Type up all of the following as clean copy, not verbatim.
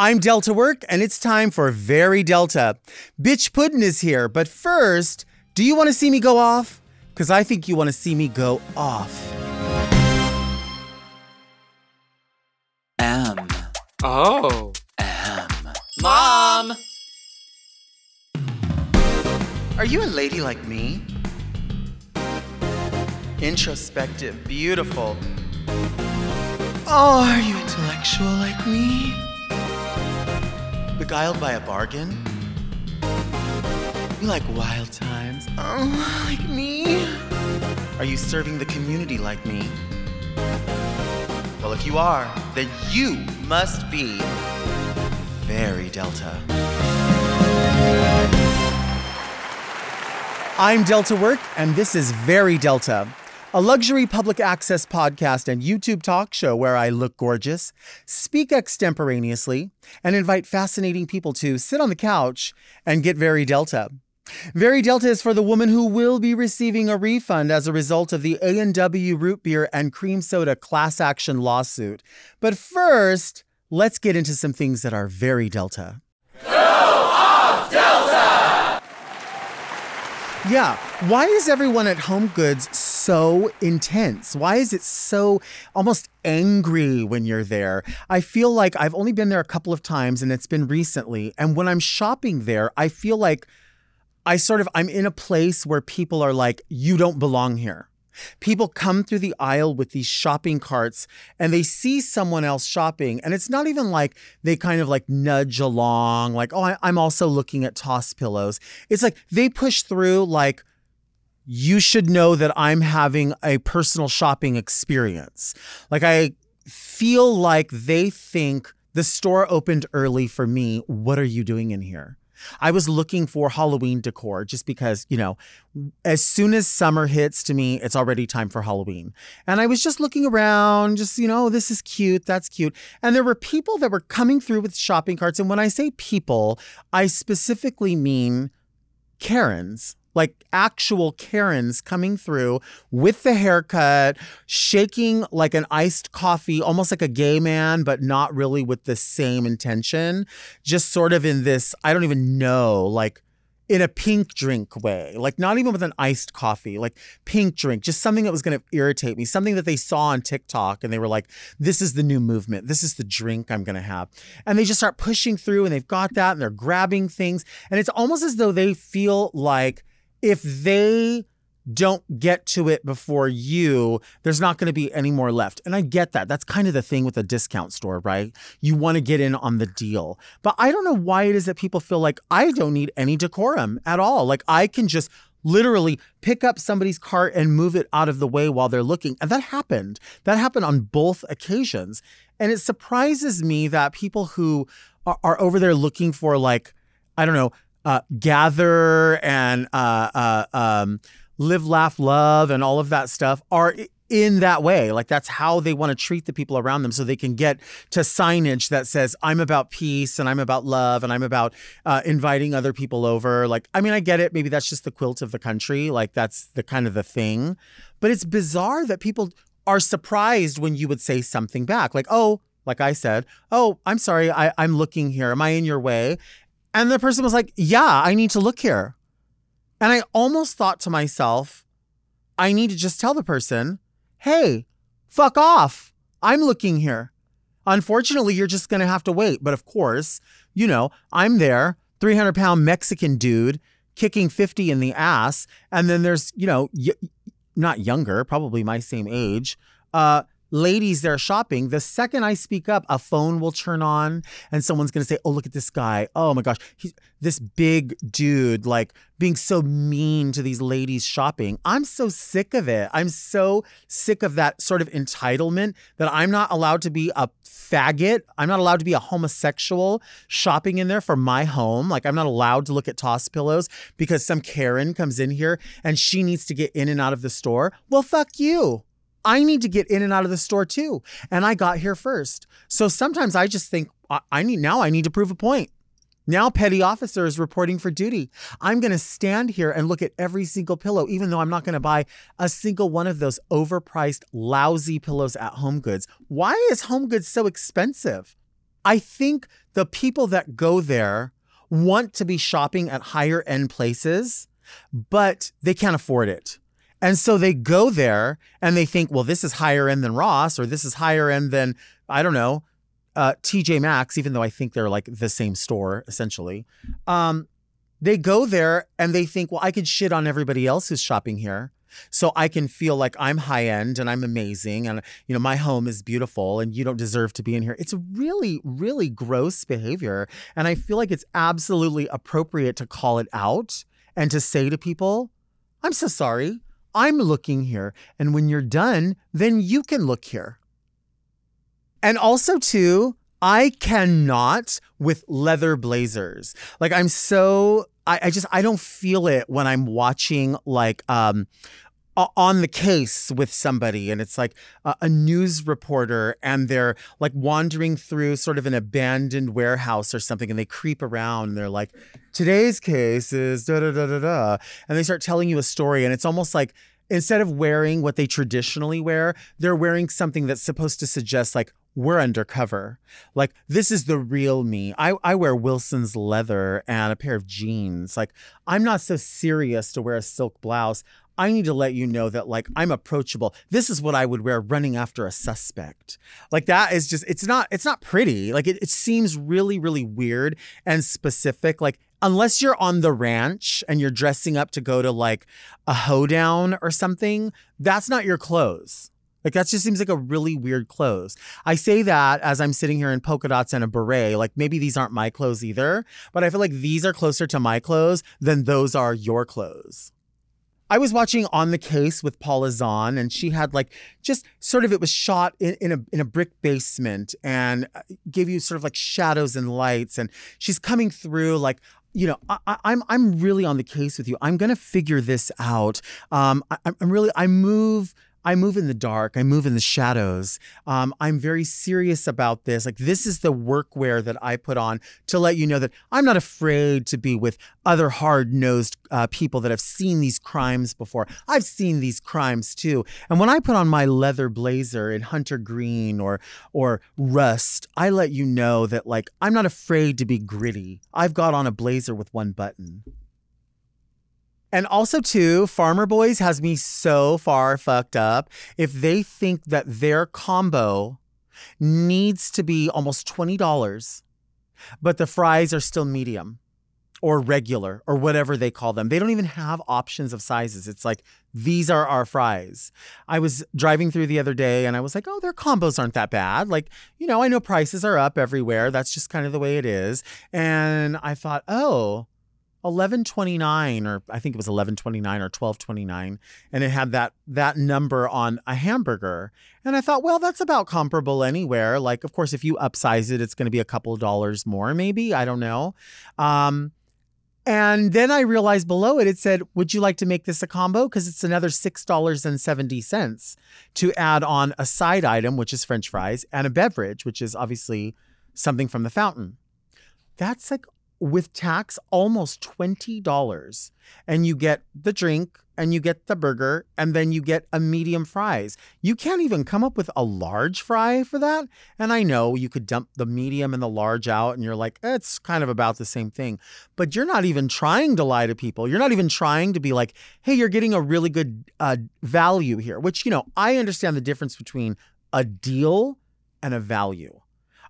I'm Delta Work, and it's time for Very Delta. Biqtch Puddin' is here, but first, do you want to see me go off? Because I think you want to see me go off. Oh. Mom! Are you a lady like me? Introspective, beautiful. Oh, are you intellectual like me? Beguiled by a bargain? You like wild times? Oh, like me? Are you serving the community like me? Well, if you are, then you must be very Delta. I'm Delta Work, and this is Very Delta, a luxury public access podcast and YouTube talk show where I look gorgeous, speak extemporaneously, and invite fascinating people to sit on the couch and get very Delta. Very Delta is for the woman who will be receiving a refund as a result of the A&W root beer and cream soda class action lawsuit. But first, let's get into some things that are very Delta. Go off, Delta! Yeah, why is everyone at HomeGoods so intense? Why is it so almost angry when you're there? I feel like I've only been there a couple of times, and it's been recently. And when I'm shopping there, I feel like I'm in a place where people are like, you don't belong here. People come through the aisle with these shopping carts and they see someone else shopping. And it's not even like they kind of like nudge along like, oh, I'm also looking at toss pillows. It's like they push through like, you should know that I'm having a personal shopping experience. Like I feel like they think the store opened early for me. What are you doing in here? I was looking for Halloween decor just because, you know, as soon as summer hits to me, it's already time for Halloween. And I was just looking around, just, you know, this is cute, that's cute. And there were people that were coming through with shopping carts. And when I say people, I specifically mean Karens, like actual Karens coming through with the haircut, shaking like an iced coffee, almost like a gay man, but not really with the same intention, just sort of in this, I don't even know, like in a pink drink way, like not even with an iced coffee, like pink drink, just something that was going to irritate me, something that they saw on TikTok and they were like, this is the new movement. This is the drink I'm going to have. And they just start pushing through and they've got that and they're grabbing things. And it's almost as though they feel like if they don't get to it before you, there's not going to be any more left. And I get that. That's kind of the thing with a discount store, right? You want to get in on the deal. But I don't know why it is that people feel like I don't need any decorum at all. Like I can just literally pick up somebody's cart and move it out of the way while they're looking. And that happened. That happened on both occasions. And it surprises me that people who are over there looking for like, I don't know, gather and live, laugh, love, and all of that stuff are in that way. Like that's how they want to treat the people around them so they can get to signage that says, I'm about peace and I'm about love and I'm about inviting other people over. Like, I mean, I get it. Maybe that's just the quilt of the country. Like that's the kind of the thing. But it's bizarre that people are surprised when you would say something back like, oh, like I said, oh, I'm sorry. I'm looking here. Am I in your way? And the person was like, yeah, I need to look here. And I almost thought to myself, I need to just tell the person, hey, fuck off. I'm looking here. Unfortunately, you're just going to have to wait. But of course, you know, I'm there, 300-pound Mexican dude kicking 50 in the ass. And then there's, you know, not younger, probably my same age, ladies there shopping. The second I speak up, a phone will turn on and someone's going to say, oh, look at this guy. Oh my gosh. He's this big dude, like being so mean to these ladies shopping. I'm so sick of it. I'm so sick of that sort of entitlement that I'm not allowed to be a faggot. I'm not allowed to be a homosexual shopping in there for my home. Like I'm not allowed to look at toss pillows because some Karen comes in here and she needs to get in and out of the store. Well, fuck you. I need to get in and out of the store too. And I got here first. So sometimes I just think I need to prove a point. Now petty officer is reporting for duty. I'm going to stand here and look at every single pillow, even though I'm not going to buy a single one of those overpriced, lousy pillows at HomeGoods. Why is HomeGoods so expensive? I think the people that go there want to be shopping at higher end places, but they can't afford it. And so they go there and they think, well, this is higher end than Ross, or this is higher end than, I don't know, TJ Maxx, even though I think they're like the same store, essentially. They go there and they think, well, I could shit on everybody else who's shopping here. So I can feel like I'm high end and I'm amazing. And, you know, my home is beautiful and you don't deserve to be in here. It's really, really gross behavior. And I feel like it's absolutely appropriate to call it out and to say to people, I'm so sorry. I'm looking here. And when you're done, then you can look here. And also, too, I cannot with leather blazers. Like, I'm so, I don't feel it when I'm watching, like, On the Case with somebody, and it's like a news reporter, and they're like wandering through sort of an abandoned warehouse or something, and they creep around and they're like, today's case is da da da da da, and they start telling you a story, and it's almost like instead of wearing what they traditionally wear, they're wearing something that's supposed to suggest like, we're undercover. Like, this is the real me. I wear Wilson's leather and a pair of jeans. Like, I'm not so serious to wear a silk blouse. I need to let you know that, like, I'm approachable. This is what I would wear running after a suspect. Like, that is just, it's not pretty. Like, it seems really, really weird and specific. Like, unless you're on the ranch and you're dressing up to go to, like, a hoedown or something, that's not your clothes. Like, that just seems like a really weird clothes. I say that as I'm sitting here in polka dots and a beret. Like, maybe these aren't my clothes either, but I feel like these are closer to my clothes than those are your clothes. I was watching On the Case with Paula Zahn, and she had like just sort of, it was shot in a brick basement and gave you sort of like shadows and lights. And she's coming through like, you know, I'm really on the case with you. I'm gonna figure this out. I move in the dark. I move in the shadows. I'm very serious about this. Like, this is the workwear that I put on to let you know that I'm not afraid to be with other hard-nosed people that have seen these crimes before. I've seen these crimes too. And when I put on my leather blazer in hunter green or rust, I let you know that, like, I'm not afraid to be gritty. I've got on a blazer with one button. And also, too, Farmer Boys has me so far fucked up. If they think that their combo needs to be almost $20, but the fries are still medium or regular or whatever they call them. They don't even have options of sizes. It's like, these are our fries. I was driving through the other day and I was like, oh, their combos aren't that bad. Like, you know, I know prices are up everywhere. That's just kind of the way it is. And I thought, oh, $11.29, or I think it was $11.29 or $12.29, and it had that number on a hamburger. And I thought, well, that's about comparable anywhere. Like, of course, if you upsize it, it's going to be a couple of dollars more, maybe. I don't know. And then I realized below it said, would you like to make this a combo? Because it's another $6.70 to add on a side item, which is French fries, and a beverage, which is obviously something from the fountain. That's like, with tax, almost $20. And you get the drink and you get the burger and then you get a medium fries. You can't even come up with a large fry for that. And I know you could dump the medium and the large out and you're like, it's kind of about the same thing. But you're not even trying to lie to people. You're not even trying to be like, hey, you're getting a really good value here, which, you know, I understand the difference between a deal and a value.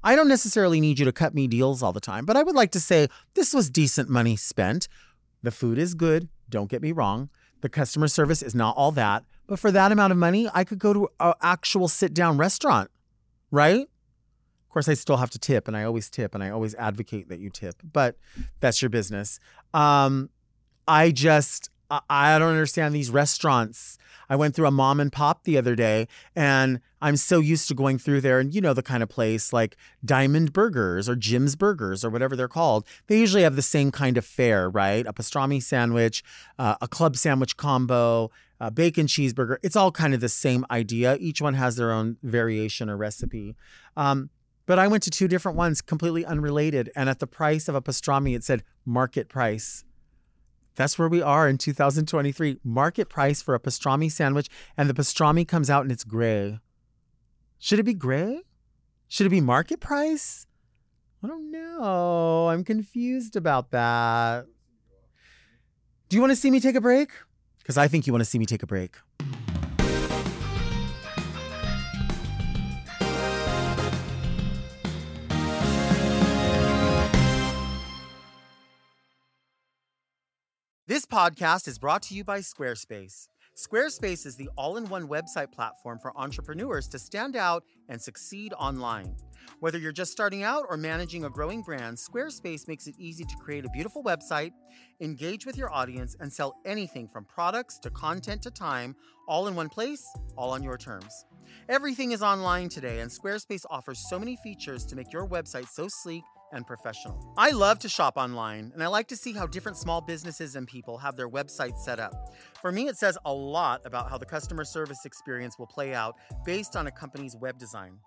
I don't necessarily need you to cut me deals all the time, but I would like to say this was decent money spent. The food is good. Don't get me wrong. The customer service is not all that. But for that amount of money, I could go to an actual sit-down restaurant, right? Of course, I still have to tip, and I always tip, and I always advocate that you tip. But that's your business. I don't understand these restaurants. I went through a mom and pop the other day, and I'm so used to going through there, and you know the kind of place like Diamond Burgers or Jim's Burgers or whatever they're called. They usually have the same kind of fare, right? A pastrami sandwich, a club sandwich combo, a bacon cheeseburger. It's all kind of the same idea. Each one has their own variation or recipe. But I went to two different ones, completely unrelated. And at the price of a pastrami, it said market price. That's where we are in 2023. Market price for a pastrami sandwich, and the pastrami comes out and it's gray. Should it be gray? Should it be market price? I don't know. I'm confused about that. Do you want to see me take a break? Because I think you want to see me take a break. This podcast is brought to you by Squarespace. Squarespace is the all-in-one website platform for entrepreneurs to stand out and succeed online. Whether you're just starting out or managing a growing brand, Squarespace makes it easy to create a beautiful website, engage with your audience, and sell anything from products to content to time, all in one place, all on your terms. Everything is online today, and Squarespace offers so many features to make your website so sleek and professional. I love to shop online, and I like to see how different small businesses and people have their websites set up. For me, it says a lot about how the customer service experience will play out based on a company's web design.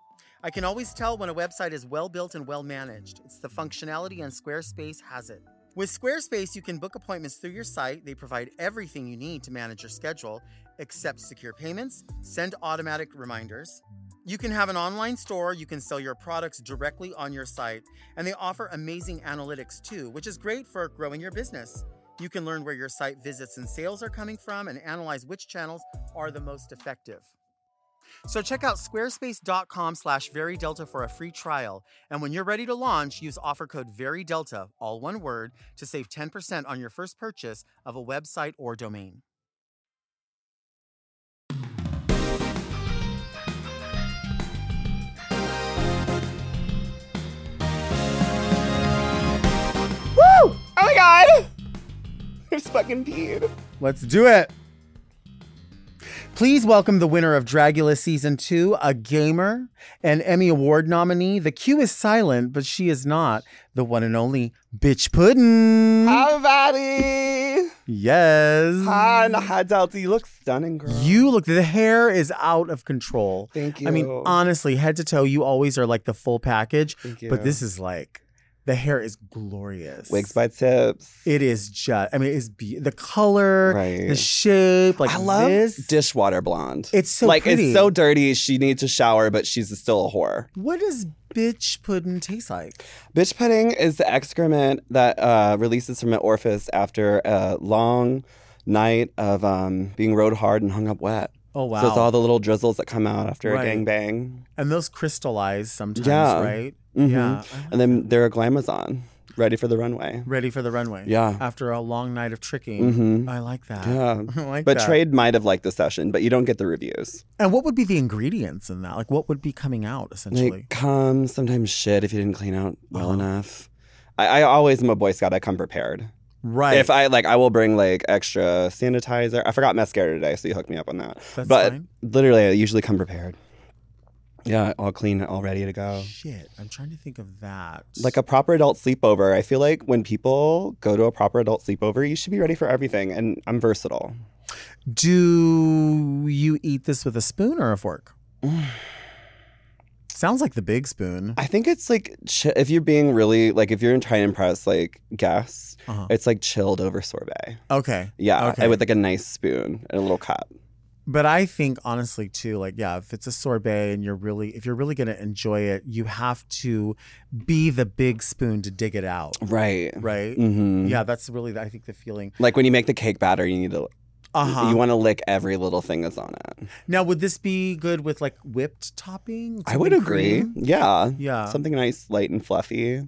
I can always tell when a website is well built and well managed. It's the functionality, and Squarespace has it. With Squarespace, you can book appointments through your site. They provide everything you need to manage your schedule, accept secure payments, send automatic reminders. You can have an online store, you can sell your products directly on your site, and they offer amazing analytics too, which is great for growing your business. You can learn where your site visits and sales are coming from and analyze which channels are the most effective. So check out squarespace.com/VeryDelta for a free trial. And when you're ready to launch, use offer code VeryDelta, all one word, to save 10% on your first purchase of a website or domain. Oh my God, I just fucking peed. Let's do it. Please welcome the winner of Dragula Season 2, a gamer, an Emmy Award nominee. The Q is silent, but she is not. The one and only Biqtch Puddin'. Hi, buddy. Yes. Hi, Naha Delta. You look stunning, girl. You look, the hair is out of control. Thank you. I mean, honestly, head to toe, you always are like the full package. Thank you. But this is like... the hair is glorious. Wigs by Tips. It is just, I mean, it's the color, right. The shape. Like I love this. Dishwater blonde. It's so like, pretty. It's so dirty. She needs a shower, but she's still a whore. What does Biqtch Puddin' taste like? Biqtch Puddin' is the excrement that releases from an orifice after a long night of being rode hard and hung up wet. Oh, wow. So it's all the little drizzles that come out after right. a gangbang. And those crystallize sometimes, yeah. right? Mm-hmm. Yeah. Like and then they're a glamazon, ready for the runway. Ready for the runway. Yeah. After a long night of tricking. Mm-hmm. I like that. Yeah. I like but that. But Trade might have liked the session, but you don't get the reviews. And what would be the ingredients in that? Like, what would be coming out, essentially? Like, cum, sometimes shit if you didn't clean out well enough. I always am a Boy Scout. I come prepared. Right. If I like, I will bring like extra sanitizer. I forgot mascara today, so you hooked me up on that. That's but fine. Literally, I usually come prepared. Yeah, all clean, all ready to go. Shit, I'm trying to think of that. Like a proper adult sleepover. I feel like when people go to a proper adult sleepover, you should be ready for everything. And I'm versatile. Do you eat this with a spoon or a fork? Sounds like the big spoon. I think it's like if you're being really like if you're trying to impress like guests, it's like chilled over sorbet. Okay. Yeah, okay. With like a nice spoon and a little cup. But I think honestly too, like yeah, if it's a sorbet and if you're really gonna enjoy it, you have to be the big spoon to dig it out. Right. Right. Mm-hmm. Yeah, that's really I think the feeling. Like when you make the cake batter, you need to. You want to lick every little thing that's on it. Now, would this be good with like whipped topping? I would agree. Cream? Yeah. Yeah. Something nice, light and fluffy.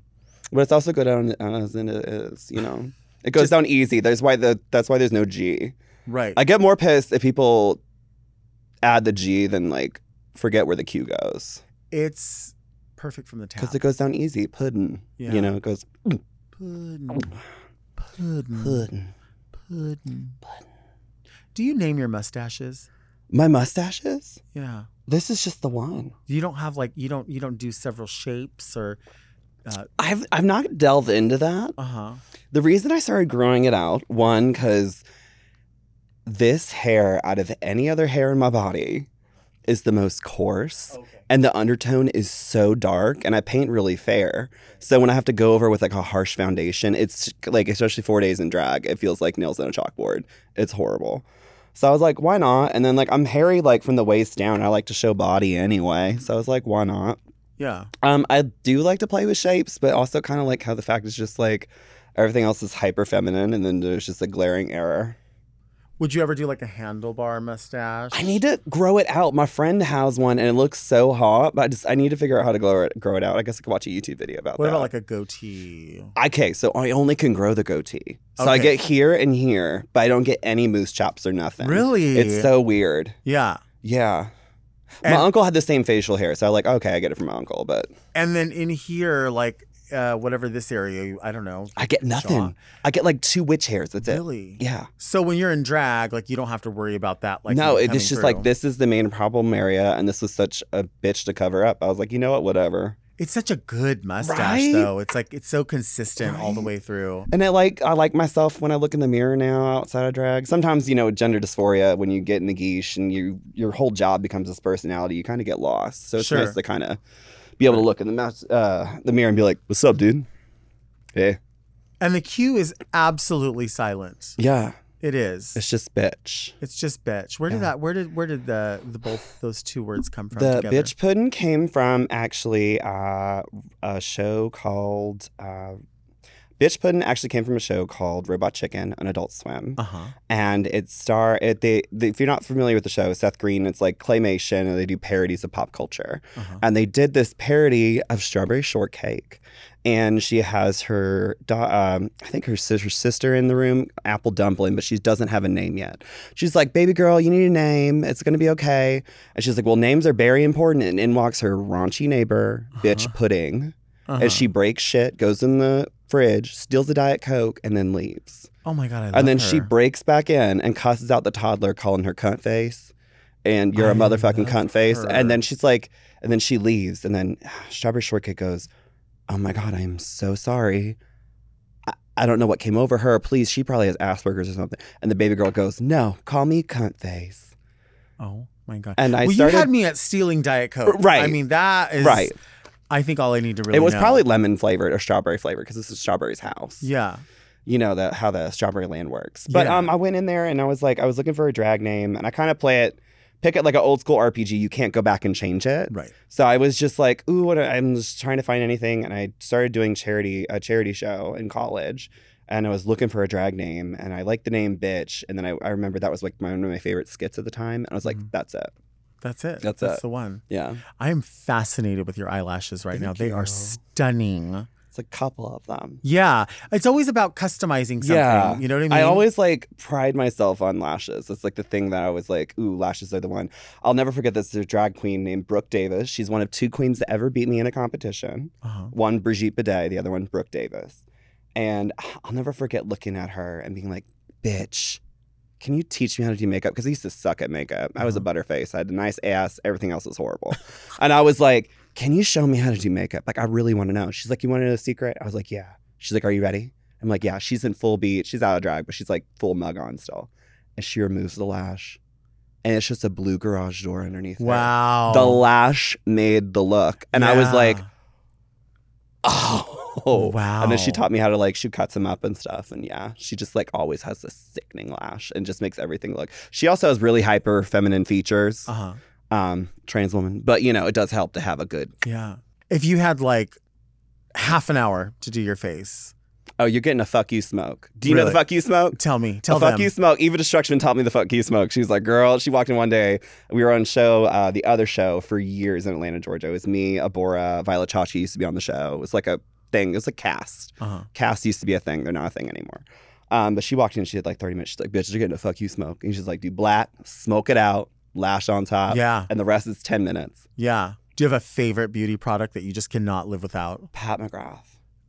But it's also good on as in it is, you know. It goes down easy. That's why there's no G. Right. I get more pissed if people add the G than like forget where the Q goes. It's perfect from the tap. Because it goes down easy. Puddin'. Yeah. You know, it goes. Puddin'. Puddin'. Puddin'. Puddin'. Puddin'. Do you name your mustaches? My mustaches? Yeah. This is just the one. You don't have like you don't do several shapes or. I've not delved into that. The reason I started growing it out, one, because this hair out of any other hair in my body is the most coarse, and the undertone is so dark, and I paint really fair. So when I have to go over with like a harsh foundation, it's like especially 4 days in drag, it feels like nails on a chalkboard. It's horrible. So I was like, why not? And then like I'm hairy like from the waist down. I like to show body anyway. So I was like, why not? Yeah. I do like to play with shapes, but also kind of like how the fact is just like everything else is hyper feminine and then there's just a glaring error. Would you ever do like a handlebar mustache? I need to grow it out. My friend has one and it looks so hot, but I need to figure out how to grow it out. I guess I could watch a YouTube video about that. What about like a goatee? Okay, so I only can grow the goatee. So okay. I get here and here, but I don't get any moose chops or nothing. Really? It's so weird. Yeah. Yeah. And my uncle had the same facial hair, so I like, okay, I get it from my uncle, but. And then in here, like whatever this area, I don't know. I get nothing. Jaw. I get like two witch hairs. That's it. Really? Yeah. So when you're in drag, like you don't have to worry about that. Like no, it's just like this is the main problem area, and this was such a bitch to cover up. I was like, you know what? Whatever. It's such a good mustache, right? Though. It's like it's so consistent right? all the way through. And I like myself when I look in the mirror now outside of drag. Sometimes, you know, gender dysphoria, when you get in the guiche and your whole job becomes this personality, you kind of get lost. So it's sure. nice to kind of be able to look in the mirror and be like, what's up, dude? Hey. And the Q is absolutely silent. Yeah. It is. It's just bitch. It's just bitch. Where did yeah. that? Where did the both those two words come from? The together? Biqtch Puddin' came from actually a show called Biqtch Puddin' actually came from a show called Robot Chicken on Adult Swim, and if you're not familiar with the show, Seth Green, it's like claymation, and they do parodies of pop culture, and they did this parody of Strawberry Shortcake. And she has her, I think her sister in the room, Apple Dumpling, but she doesn't have a name yet. She's like, baby girl, you need a name. It's going to be okay. And she's like, well, names are very important. And in walks her raunchy neighbor, Biqtch Puddin', as she breaks shit, goes in the fridge, steals a Diet Coke, and then leaves. Oh my God, I love And then her. She breaks back in and cusses out the toddler, calling her cunt face. And you're a motherfucking cunt face. Her. And then she's like, and then she leaves. And then Strawberry Shortcake goes, oh my God, I'm so sorry. I don't know what came over her. Please, she probably has Asperger's or something. And the baby girl goes, no, call me cunt face. Oh my God. And you had me at stealing Diet Coke. Right. I mean, that is, right. I think all I need to really know. It was probably lemon flavored or strawberry flavored because this is Strawberry's house. Yeah. You know how the Strawberry Land works. But yeah. I went in there and I was like, I was looking for a drag name and I kind of pick it like an old school RPG. You can't go back and change it. Right. So I was just like, ooh, I'm just trying to find anything. And I started doing a charity show in college. And I was looking for a drag name. And I liked the name Bitch. And then I remember that was like one of my favorite skits at the time. And I was like, that's it. That's it. That's the one. Yeah. I am fascinated with your eyelashes right now. Thank you. They are stunning. It's a couple of them. Yeah. It's always about customizing something. Yeah. You know what I mean? I always like pride myself on lashes. It's like the thing that I was like, ooh, lashes are the one. I'll never forget this. There's a drag queen named Brooke Davis. She's one of two queens that ever beat me in a competition. One, Brigitte Bidet. The other one, Brooke Davis. And I'll never forget looking at her and being like, bitch, can you teach me how to do makeup? Because I used to suck at makeup. I was a butterface. I had a nice ass. Everything else was horrible. And I was like, can you show me how to do makeup? Like, I really want to know. She's like, you want to know the secret? I was like, yeah. She's like, are you ready? I'm like, yeah. She's in full beat. She's out of drag, but she's like full mug on still. And she removes the lash. And it's just a blue garage door underneath. Wow. It. The lash made the look. And yeah. I was like, oh. Wow. And then she taught me how to like, she cuts them up and stuff. And yeah, she just like always has this sickening lash and just makes everything look. She also has really hyper feminine features. Trans woman, but you know, it does help to have a good. Yeah. If you had like half an hour to do your face. Oh, you're getting a fuck you smoke. Do you really know the fuck you smoke? Tell me. Tell them. Fuck you smoke. Eva Destruction taught me the fuck you smoke. She was like, girl, she walked in one day. We were on show, the other show for years in Atlanta, Georgia. It was me, Abora, Violet Chachi used to be on the show. It was like a thing. It was a cast. Cast used to be a thing. They're not a thing anymore. But she walked in and she did like 30 minutes. She's like, bitch, you're getting a fuck you smoke. And she's like, do black, smoke it out. Lash on top. Yeah. And the rest is 10 minutes. Yeah. Do you have a favorite beauty product that you just cannot live without? Pat McGrath.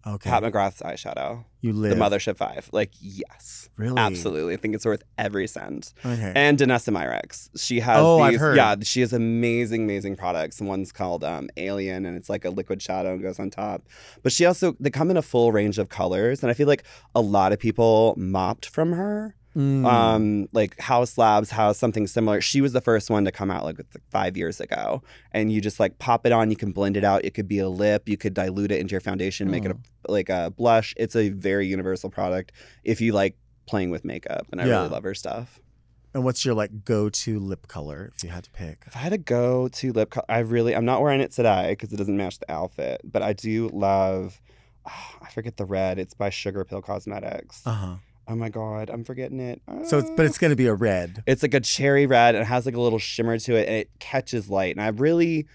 Okay. Pat McGrath's eyeshadow. You live. The Mothership 5. Like, yes. Really? Absolutely. I think it's worth every cent. Okay. And Danessa Myrex. She has I've heard. Yeah. She has amazing, amazing products. One's called Alien, and it's like a liquid shadow and goes on top. But she also, they come in a full range of colors. And I feel like a lot of people mopped from her. Like House Labs, House something similar. She was the first one to come out like 5 years ago. And you just like pop it on. You can blend it out. It could be a lip. You could dilute it into your foundation, make it a blush. It's a very universal product if you like playing with makeup. And I really love her stuff. And what's your like go-to lip color if you had to pick? If I had to go-to lip color, I'm not wearing it today because it doesn't match the outfit. But I do love, I forget the red. It's by Sugar Pill Cosmetics. Uh-huh. Oh my God, I'm forgetting it. So, but it's going to be a red. It's like a cherry red. And it has like a little shimmer to it, and it catches light. And I really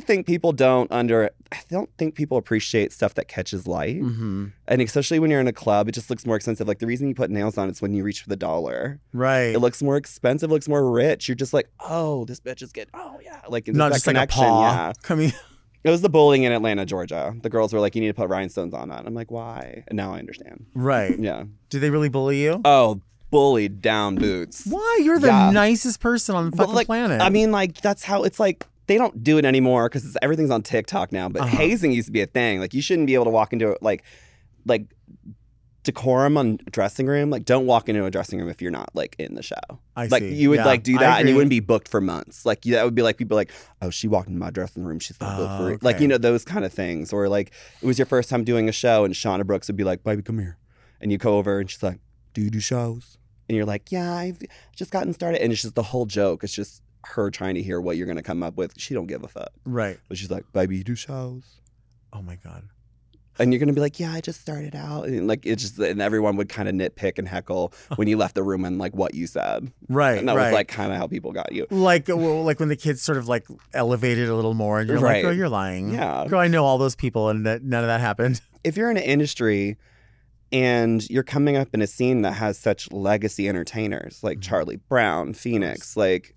think people don't appreciate stuff that catches light. Mm-hmm. And especially when you're in a club, it just looks more expensive. Like the reason you put nails on, it's when you reach for the $1. Right. It looks more expensive, looks more rich. You're just like, oh, this bitch is good. Oh yeah. Like it's not just like a paw. Yeah. Coming. It was the bowling in Atlanta, Georgia. The girls were like, you need to put rhinestones on that. And I'm like, why? And now I understand. Right. Yeah. Do they really bully you? Oh, bullied down boots. Why? You're the nicest person on the fucking planet. I mean, like, that's how it's like. They don't do it anymore because everything's on TikTok now. But hazing used to be a thing. Like, you shouldn't be able to walk into like decorum on a dressing room. Like, don't walk into a dressing room if you're not like in the show. I see. You would do that, and you wouldn't be booked for months. Like, that would be like people like, oh, she walked into my dressing room. She's not booked for it. Okay. Like, you know, those kind of things. Or like, it was your first time doing a show, and Shauna Brooks would be like, baby, come here, and you go over, and she's like, do you do shows? And you're like, yeah, I've just gotten started, and it's just the whole joke. It's just her trying to hear what you're going to come up with. She don't give a fuck. Right. But she's like, baby, you do shows? Oh my God. And you're going to be like, yeah, I just started out. And like, it's just, and everyone would kind of nitpick and heckle when you left the room and like what you said. Right. And that was like kind of how people got you. Like when the kids sort of like elevated a little more and you're like, girl, you're lying. Yeah. Girl, I know all those people and that none of that happened. If you're in an industry and you're coming up in a scene that has such legacy entertainers like Charlie Brown, Phoenix, like,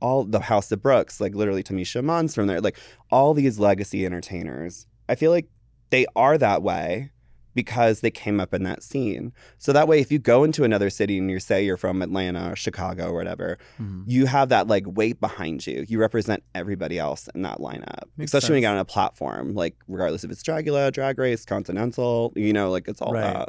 all the House of Brooks, like literally Tamisha Mons from there, like all these legacy entertainers, I feel like they are that way because they came up in that scene. So that way, if you go into another city and you say you're from Atlanta or Chicago or whatever, you have that like weight behind you. You represent everybody else in that lineup. Makes sense. When you got on a platform, like regardless if it's Dragula, Drag Race, Continental, you know, like it's all that.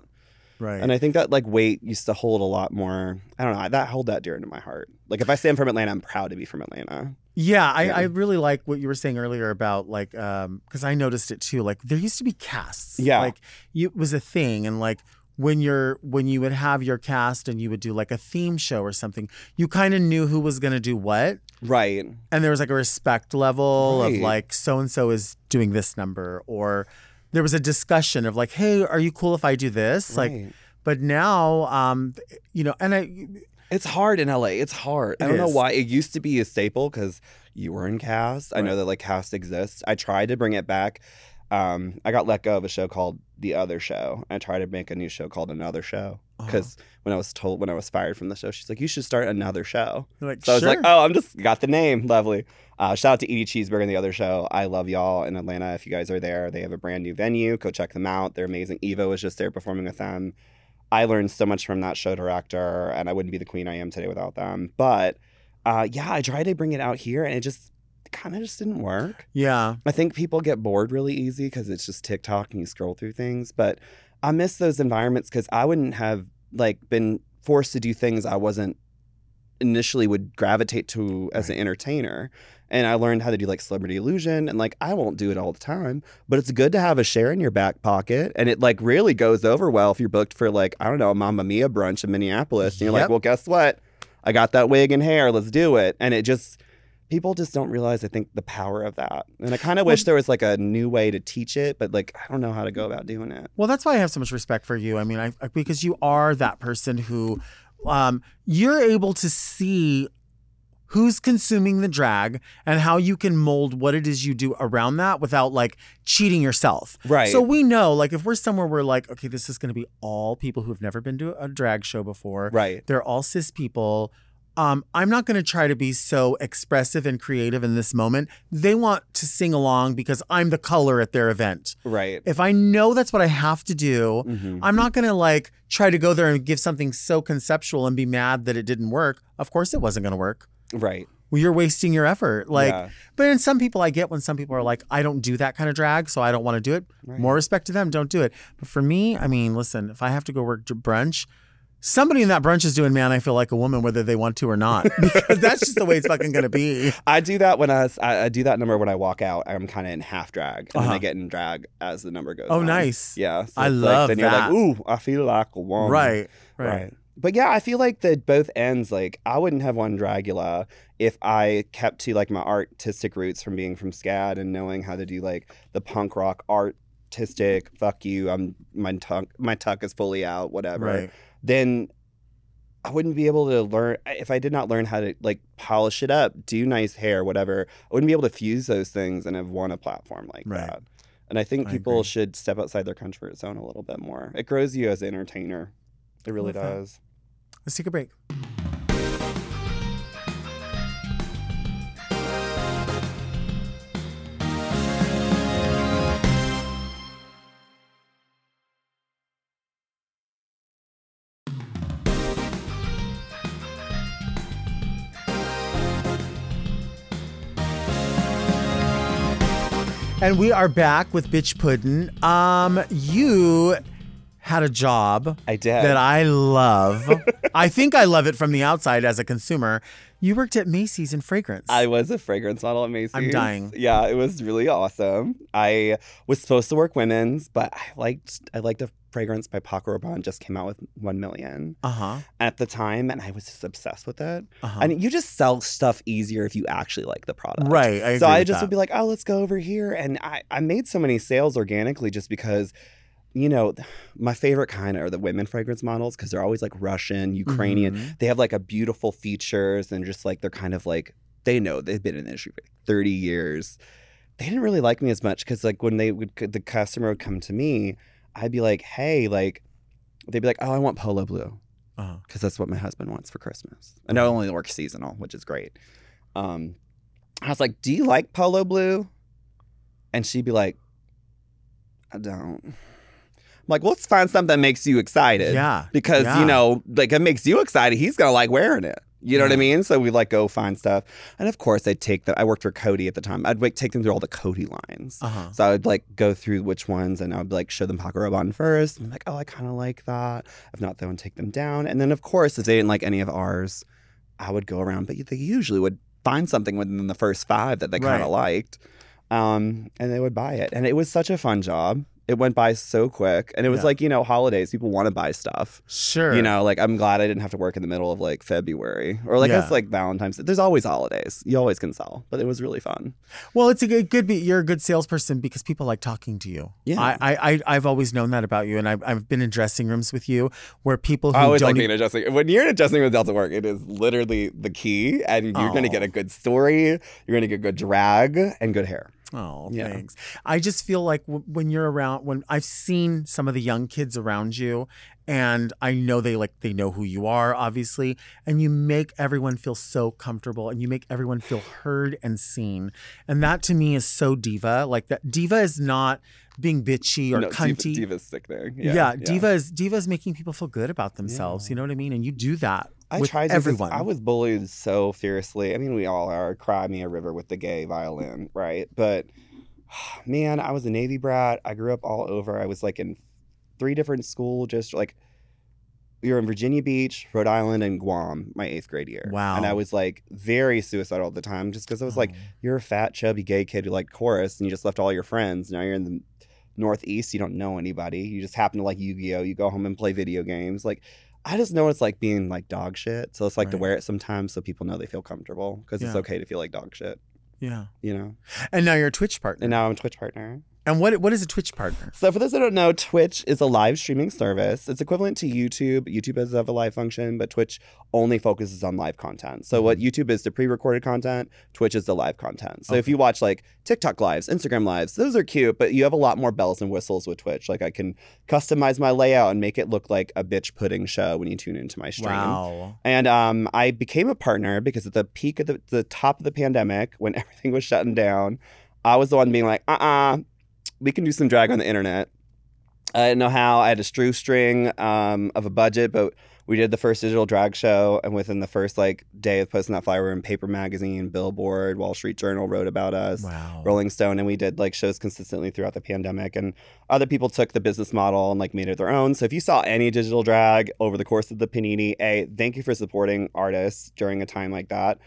Right. And I think that like weight used to hold a lot more. I don't know. That hold that dear to my heart. Like if I say I'm from Atlanta, I'm proud to be from Atlanta. Yeah. I really like what you were saying earlier about like, because I noticed it too. Like there used to be casts. Yeah. Like it was a thing. And like when you would have your cast and you would do like a theme show or something, you kind of knew who was going to do what. Right. And there was like a respect level of like so-and-so is doing this number, or there was a discussion of like, hey, are you cool if I do this? Like, but now, you know, and it's hard in LA. It's hard. I don't know why. It used to be a staple because you were in cast. I know that like cast exists. I tried to bring it back. I got let go of a show called The Other Show. I tried to make a new show called Another Show because when I was fired from the show, she's like, you should start another show. Like, so I was like, oh, I'm just got the name. Lovely. Shout out to Edie Cheeseburger and The Other Show. I love y'all in Atlanta. If you guys are there, they have a brand new venue. Go check them out. They're amazing. Eva was just there performing with them. I learned so much from that show director, and I wouldn't be the queen I am today without them. But yeah, I tried to bring it out here, and it just kind of just didn't work. Yeah. I think people get bored really easy because it's just TikTok and you scroll through things. But I miss those environments because I wouldn't have like been forced to do things I wasn't initially would gravitate to as an entertainer. And I learned how to do like Celebrity Illusion, and like I won't do it all the time, but it's good to have a share in your back pocket, and it like really goes over well if you're booked for like, I don't know, a Mamma Mia brunch in Minneapolis, and you're like, well, guess what? I got that wig and hair. Let's do it. And it just, people just don't realize, I think, the power of that. And I kind of wish there was like a new way to teach it, but like, I don't know how to go about doing it. Well, that's why I have so much respect for you. I mean, because you are that person who, you're able to see who's consuming the drag and how you can mold what it is you do around that without like cheating yourself. Right. So we know, like, if we're somewhere we're like, okay, this is going to be all people who've never been to a drag show before. Right. They're all cis people. I'm not going to try to be so expressive and creative in this moment. They want to sing along because I'm the color at their event. Right. If I know that's what I have to do, I'm not going to like try to go there and give something so conceptual and be mad that it didn't work. Of course it wasn't going to work. Right. Well, you're wasting your effort. Like, but in some people, I get when some people are like, I don't do that kind of drag, so I don't want to do it. Right. More respect to them. Don't do it. But for me, I mean, listen, if I have to go work brunch, somebody in that brunch is doing, man, I feel like a woman, whether they want to or not, because that's just the way it's fucking going to be. I do that when I do that number when I walk out. I'm kind of in half drag, and then I get in drag as the number goes. Oh, nice. Yeah. So I love that. Then you're like, ooh, I feel like a woman. Right. But yeah, I feel like the both ends, like, I wouldn't have won Dragula if I kept to, like, my artistic roots from being from SCAD and knowing how to do, like, the punk rock artistic, fuck you, my tuck is fully out, whatever. Right. Then I wouldn't be able to learn, if I did not learn how to, like, polish it up, do nice hair, whatever, I wouldn't be able to fuse those things and have won a platform like right. that. And I think people should step outside their comfort zone a little bit more. It grows you as an entertainer. It really does. That. Let's take a break. And we are back with Biqtch Puddin'. You had a job I did. That I love. I think I love it from the outside as a consumer. You worked at Macy's in fragrance. I was a fragrance model at Macy's. I'm dying. Yeah, it was really awesome. I was supposed to work women's, but I liked a fragrance by Paco Rabanne, just came out with 1 million at the time, and I was just obsessed with it. I mean, you just sell stuff easier if you actually like the product. Right. I agree. So I just would be like, oh, let's go over here. And I made so many sales organically just because, you know, my favorite kind are the women fragrance models because they're always like Russian, Ukrainian. Mm-hmm. They have like a beautiful features and just like they're kind of like, they know they've been in the industry for 30 years. They didn't really like me as much because like when the customer would come to me, I'd be like, hey, like, they'd be like, oh, I want polo blue because that's what my husband wants for Christmas. And I only work seasonal, which is great. I was like, do you like polo blue? And she'd be like, I don't. I'm like, well, let's find something that makes you excited. Yeah. Because, you know, like it makes you excited. He's going to like wearing it. You know what I mean? So we like go find stuff. And of course, I'd take them. I worked for Cody at the time. I'd like take them through all the Cody lines. So I would like go through which ones and I would like show them Paco Rabanne first. I'm like, oh, I kind of like that. If not, then I'd take them down. And then, of course, if they didn't like any of ours, I would go around. But they usually would find something within the first 5 that they kind of liked. And they would buy it. And it was such a fun job. It went by so quick. And it was like, you know, holidays. People want to buy stuff. Sure. You know, like, I'm glad I didn't have to work in the middle of, like, February. Or, like, that's, like, Valentine's. There's always holidays. You always can sell. But it was really fun. Well, it's a good you're a good salesperson because people like talking to you. Yeah. I've always known that about you. And I've been in dressing rooms with you where people who I always like being in dressing room. When you're in a dressing room with Delta Work, it is literally the key. And you're going to get a good story. You're going to get good drag and good hair. Oh, thanks. I just feel like when you're around, when I've seen some of the young kids around you and I know they know who you are, obviously, and you make everyone feel so comfortable and you make everyone feel heard and seen. And that to me is so diva. Like that diva is not being bitchy or cunty. Diva's sick there. Yeah. Diva is making people feel good about themselves. Yeah. You know what I mean? And you do that. I tried everyone. I was bullied so fiercely. I mean, we all are. Cry me a river with the gay violin, right? But, man, I was a Navy brat. I grew up all over. I was, like, in 3 different schools. Just, like, we were in Virginia Beach, Rhode Island, and Guam my 8th grade year. Wow. And I was, like, very suicidal all the time just because I was like, you're a fat, chubby, gay kid who liked chorus, and you just left all your friends. Now you're in the Northeast. You don't know anybody. You just happen to like Yu-Gi-Oh. You go home and play video games. Like, I just know it's like being like dog shit. So it's like to wear it sometimes so people know they feel comfortable because it's okay to feel like dog shit. Yeah. You know? And now you're a Twitch partner. And now I'm a Twitch partner. And what is a Twitch partner? So for those that don't know, Twitch is a live streaming service. It's equivalent to YouTube. YouTube does have a live function, but Twitch only focuses on live content. So what YouTube is the pre-recorded content, Twitch is the live content. So if you watch like TikTok lives, Instagram lives, those are cute, but you have a lot more bells and whistles with Twitch. Like I can customize my layout and make it look like a Biqtch Puddin' show when you tune into my stream. Wow. And I became a partner because at the peak of the top of the pandemic, when everything was shutting down, I was the one being like, we can do some drag on the internet. I didn't know how. I had a shoestring of a budget, but we did the first digital drag show. And within the first like day of posting that flyer, we were in Paper Magazine, Billboard, Wall Street Journal wrote about us, wow. Rolling Stone. And we did like shows consistently throughout the pandemic. And other people took the business model and like made it their own. So if you saw any digital drag over the course of the Panini, thank you for supporting artists during a time like that.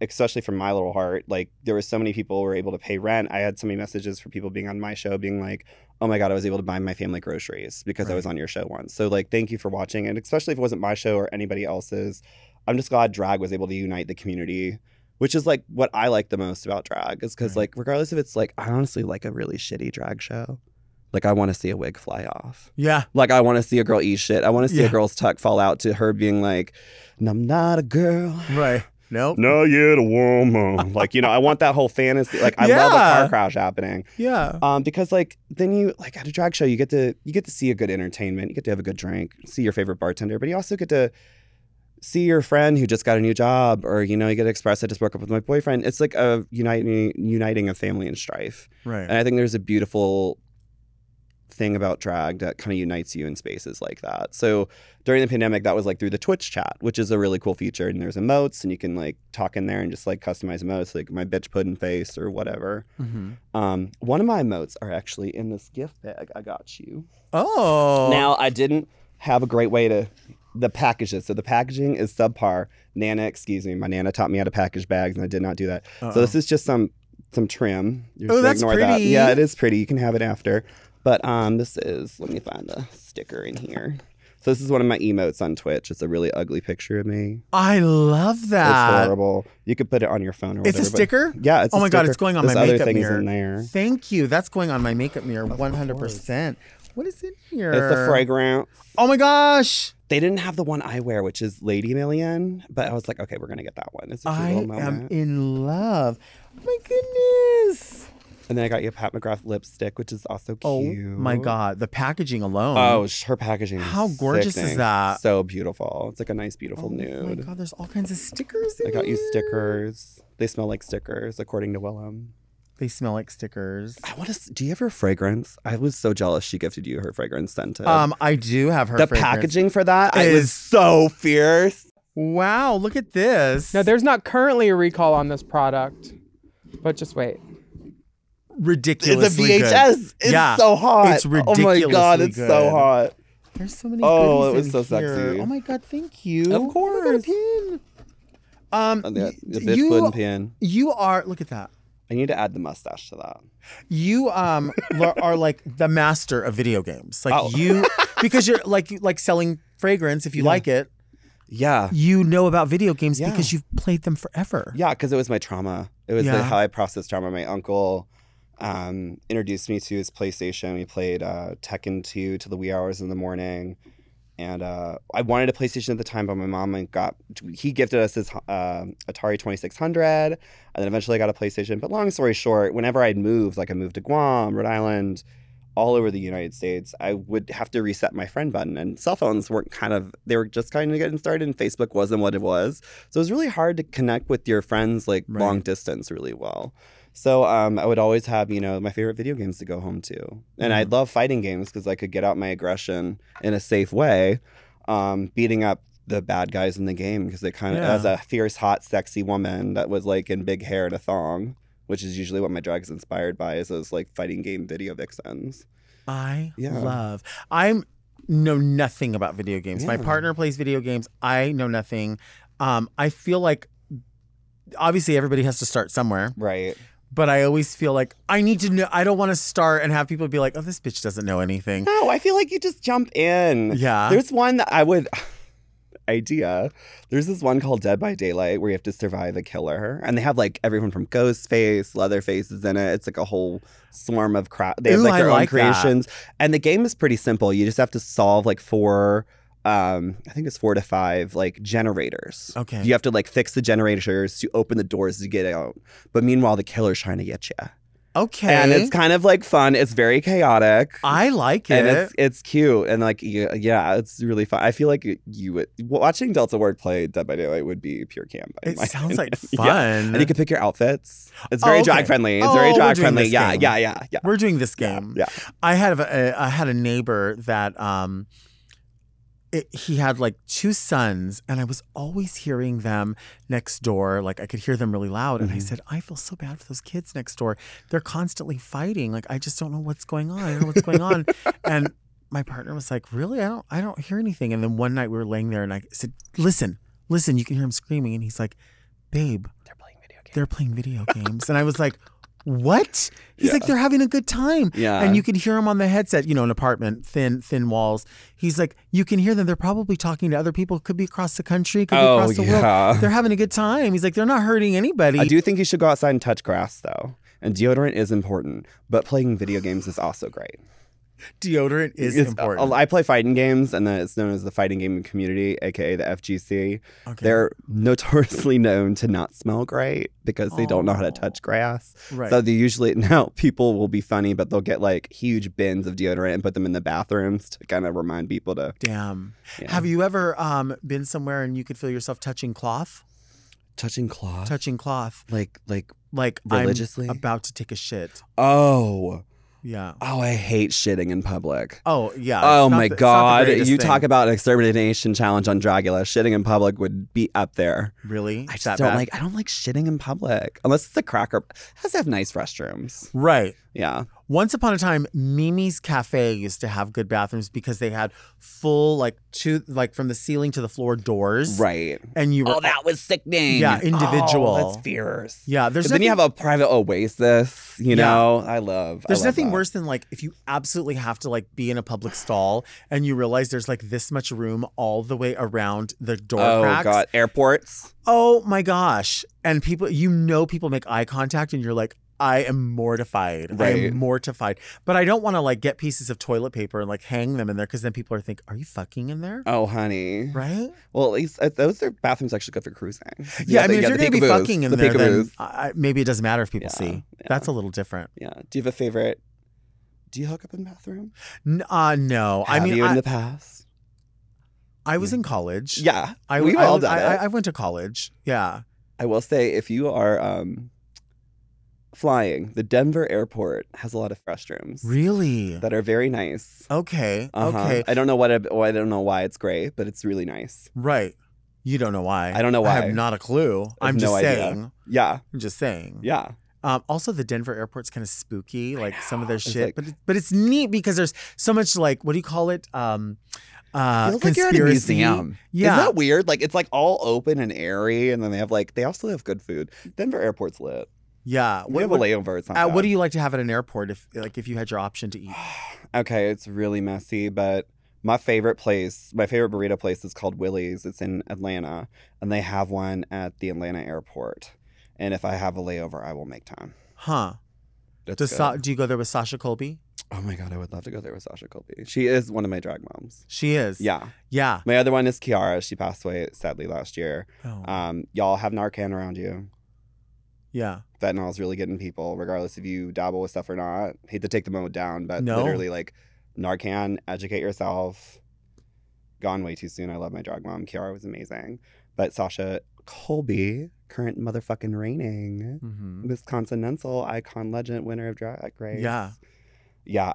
especially from my little heart, like there were so many people who were able to pay rent. I had so many messages for people being on my show being like, oh my God, I was able to buy my family groceries because I was on your show once. So like, thank you for watching. And especially if it wasn't my show or anybody else's, I'm just glad drag was able to unite the community, which is like what I like the most about drag is because like, regardless if it's like, I honestly like a really shitty drag show. Like, I want to see a wig fly off. Yeah. Like, I want to see a girl eat shit. I want to see a girl's tuck fall out to her being like, I'm not a girl. Right. Nope. No, you're the woman. Like, you know, I want that whole fantasy. Like, I love a car crash happening. Yeah. Because like, then you like at a drag show, you get to see a good entertainment. You get to have a good drink, see your favorite bartender, but you also get to see your friend who just got a new job, or, you know, you get to express, I just broke up with my boyfriend. It's like a uniting of family and strife. Right. And I think there's a beautiful thing about drag that kind of unites you in spaces like that. So during the pandemic, that was like through the Twitch chat, which is a really cool feature. And there's emotes and you can like talk in there and just like customize emotes, like my bitch puddin' face or whatever. Mm-hmm. One of my emotes are actually in this gift bag I got you. Oh. Now, I didn't have a great way to the packages. So the packaging is subpar. My Nana taught me how to package bags and I did not do that. Uh-oh. So this is just some trim. You're oh, that's pretty. That. Yeah, it is pretty. You can have it after. But this is, let me find the sticker in here. So this is one of my emotes on Twitch. It's a really ugly picture of me. I love that. It's horrible. You could put it on your phone or whatever. It's a sticker? Yeah, it's a sticker. Oh my God, it's going on my makeup mirror. In there. Thank you. That's going on my makeup mirror 100%. What is in here? It's a fragrance. Oh my gosh. They didn't have the one I wear, which is Lady Million. But I was like, okay, we're going to get that one. It's a cute moment. I am in love. Oh my goodness. And then I got you a Pat McGrath lipstick, which is also cute. Oh my God. The packaging alone. Oh, her packaging. How gorgeous is that? So beautiful. It's like a nice, beautiful nude. Oh my God. There's all kinds of stickers in here. I got you stickers. They smell like stickers, according to Willem. They smell like stickers. I want to. Do you have her fragrance? I was so jealous she gifted you her fragrance scented. I do have her fragrance. The packaging for that is so fierce. Wow. Look at this. Now, there's not currently a recall on this product, but just wait. Ridiculously good. It's a VHS. Good. It's so hot. It's ridiculously good. Oh my God, it's good. So hot. There's so many goodies in here. Sexy. Oh my God, thank you. Of course. Oh, I got a pin. The bitch puddin' pin. You are, look at that. I need to add the mustache to that. You are like the master of video games. Like you, because you're like selling fragrance if you like it. Yeah. You know about video games because you've played them forever. Yeah, because it was my trauma. It was like how I processed trauma. My uncle introduced me to his PlayStation. We played Tekken 2 till the wee hours in the morning, and I wanted a PlayStation at the time, but my mom he gifted us his Atari 2600, and then eventually I got a PlayStation. But long story short, whenever I'd moved, like I moved to Guam, Rhode Island, all over the United States, I would have to reset my friend button, and cell phones were just kind of getting started, and Facebook wasn't what it was, so it was really hard to connect with your friends long distance really well. So I would always have, you know, my favorite video games to go home to. And I love fighting games because I could get out my aggression in a safe way, beating up the bad guys in the game because they kind of, as a fierce, hot, sexy woman that was like in big hair and a thong, which is usually what my drag is inspired by, is those like fighting game video vixens. I know nothing about video games. Yeah. My partner plays video games. I know nothing. I feel like obviously everybody has to start somewhere. Right. But I always feel like I need to know. I don't want to start and have people be like, oh, this bitch doesn't know anything. No, I feel like you just jump in. Yeah. There's one that There's this one called Dead by Daylight where you have to survive a killer. And they have like everyone from Ghostface, Leatherface is in it. It's like a whole swarm of crap. They have like their own creations. And the game is pretty simple. You just have to solve like 4 to 5 like generators. Okay. You have to like fix the generators to open the doors to get out. But meanwhile, the killer's trying to get you. Okay. And it's kind of like fun. It's very chaotic. I like it. And it's cute. And like, yeah, it's really fun. I feel like you would, watching Delta Ward play Dead by Daylight would be pure camp. It sounds like fun. Yeah. And you can pick your outfits. It's very drag friendly. It's very drag friendly. Yeah. We're doing this game. Yeah. I had a neighbor that, he had like two sons, and I was always hearing them next door. Like I could hear them really loud. And I said, I feel so bad for those kids next door. They're constantly fighting. Like, I just don't know what's going on. And my partner was like, really? I don't hear anything. And then one night we were laying there and I said, listen, you can hear him screaming. And he's like, babe, they're playing they're playing video games. And I was like, what? He's like, they're having a good time. Yeah. And you could hear him on the headset, you know, an apartment, thin walls. He's like, you can hear them. They're probably talking to other people. Could be across the country. Could be across the world. They're having a good time. He's like, they're not hurting anybody. I do think you should go outside and touch grass, though. And deodorant is important. But playing video games is also great. Deodorant is important. I play fighting games, and it's known as the fighting game community, aka the FGC. Okay. They're notoriously known to not smell great because they don't know how to touch grass. Right. So they usually, now people will be funny, but they'll get like huge bins of deodorant and put them in the bathrooms to kind of remind people to. Damn. Yeah. Have you ever been somewhere and you could feel yourself touching cloth? Touching cloth? Touching cloth. Like religiously? I'm about to take a shit. Oh. Yeah. Oh, I hate shitting in public. Oh, yeah. Oh, my God. You talk about an extermination challenge on Dragula. Shitting in public would be up there. Really? I just don't like shitting in public. Unless it's a cracker. It has to have nice restrooms. Right. Yeah. Once upon a time, Mimi's Cafe used to have good bathrooms because they had full, from the ceiling to the floor doors. Right. And you were... Oh, that was sickening. Yeah, individual. Oh, that's fierce. Yeah, there's nothing... Then you have a private oasis, you know? I love... There's nothing worse than, if you absolutely have to, be in a public stall and you realize there's, this much room all the way around the door cracks. Oh, God. Airports. Oh, my gosh. And people... You know people make eye contact and you're like... I am mortified. Right. I am mortified. But I don't want to get pieces of toilet paper and hang them in there because then people are thinking, are you fucking in there? Oh, honey. Right? Well, at least those are bathrooms actually good for cruising. Yeah, I mean, if you're going to be fucking in there, then maybe it doesn't matter if people see. Yeah. That's a little different. Yeah. Do you have a favorite? Do you hook up in the bathroom? No. Have you in the past? I was in college. Yeah. We've all done it. I went to college. Yeah. I will say, if you are... flying, the Denver airport has a lot of restrooms. Really? That are very nice. Okay. Uh-huh. Okay. I don't know why it's gray, but it's really nice. Right. You don't know why. I don't know why. I have not a clue. I'm just saying. Yeah. I'm just saying. Yeah. Also, the Denver airport's kind of spooky, some of their shit. But it's neat because there's so much what do you call it? Feels conspiracy. Like you're at a museum. Yeah. Isn't that weird? It's all open and airy, and then they have they also have good food. Denver airport's lit. Yeah. We have a layover. It's not bad. What do you like to have at an airport if you had your option to eat? Okay, it's really messy, but my favorite burrito place is called Willie's. It's in Atlanta, and they have one at the Atlanta airport. And if I have a layover, I will make time. Huh. Do you go there with Sasha Colby? Oh, my God. I would love to go there with Sasha Colby. She is one of my drag moms. She is? Yeah. Yeah. My other one is Kiara. She passed away, sadly, last year. Oh. Y'all have Narcan around you. Yeah. Fentanyl is really getting people, regardless if you dabble with stuff or not. Hate to take the moment down, but literally, Narcan, educate yourself. Gone way too soon. I love my drag mom. Kiara was amazing. But Sasha Colby, current motherfucking reigning Miss Continental icon legend, winner of Drag Race. Yeah. Yeah.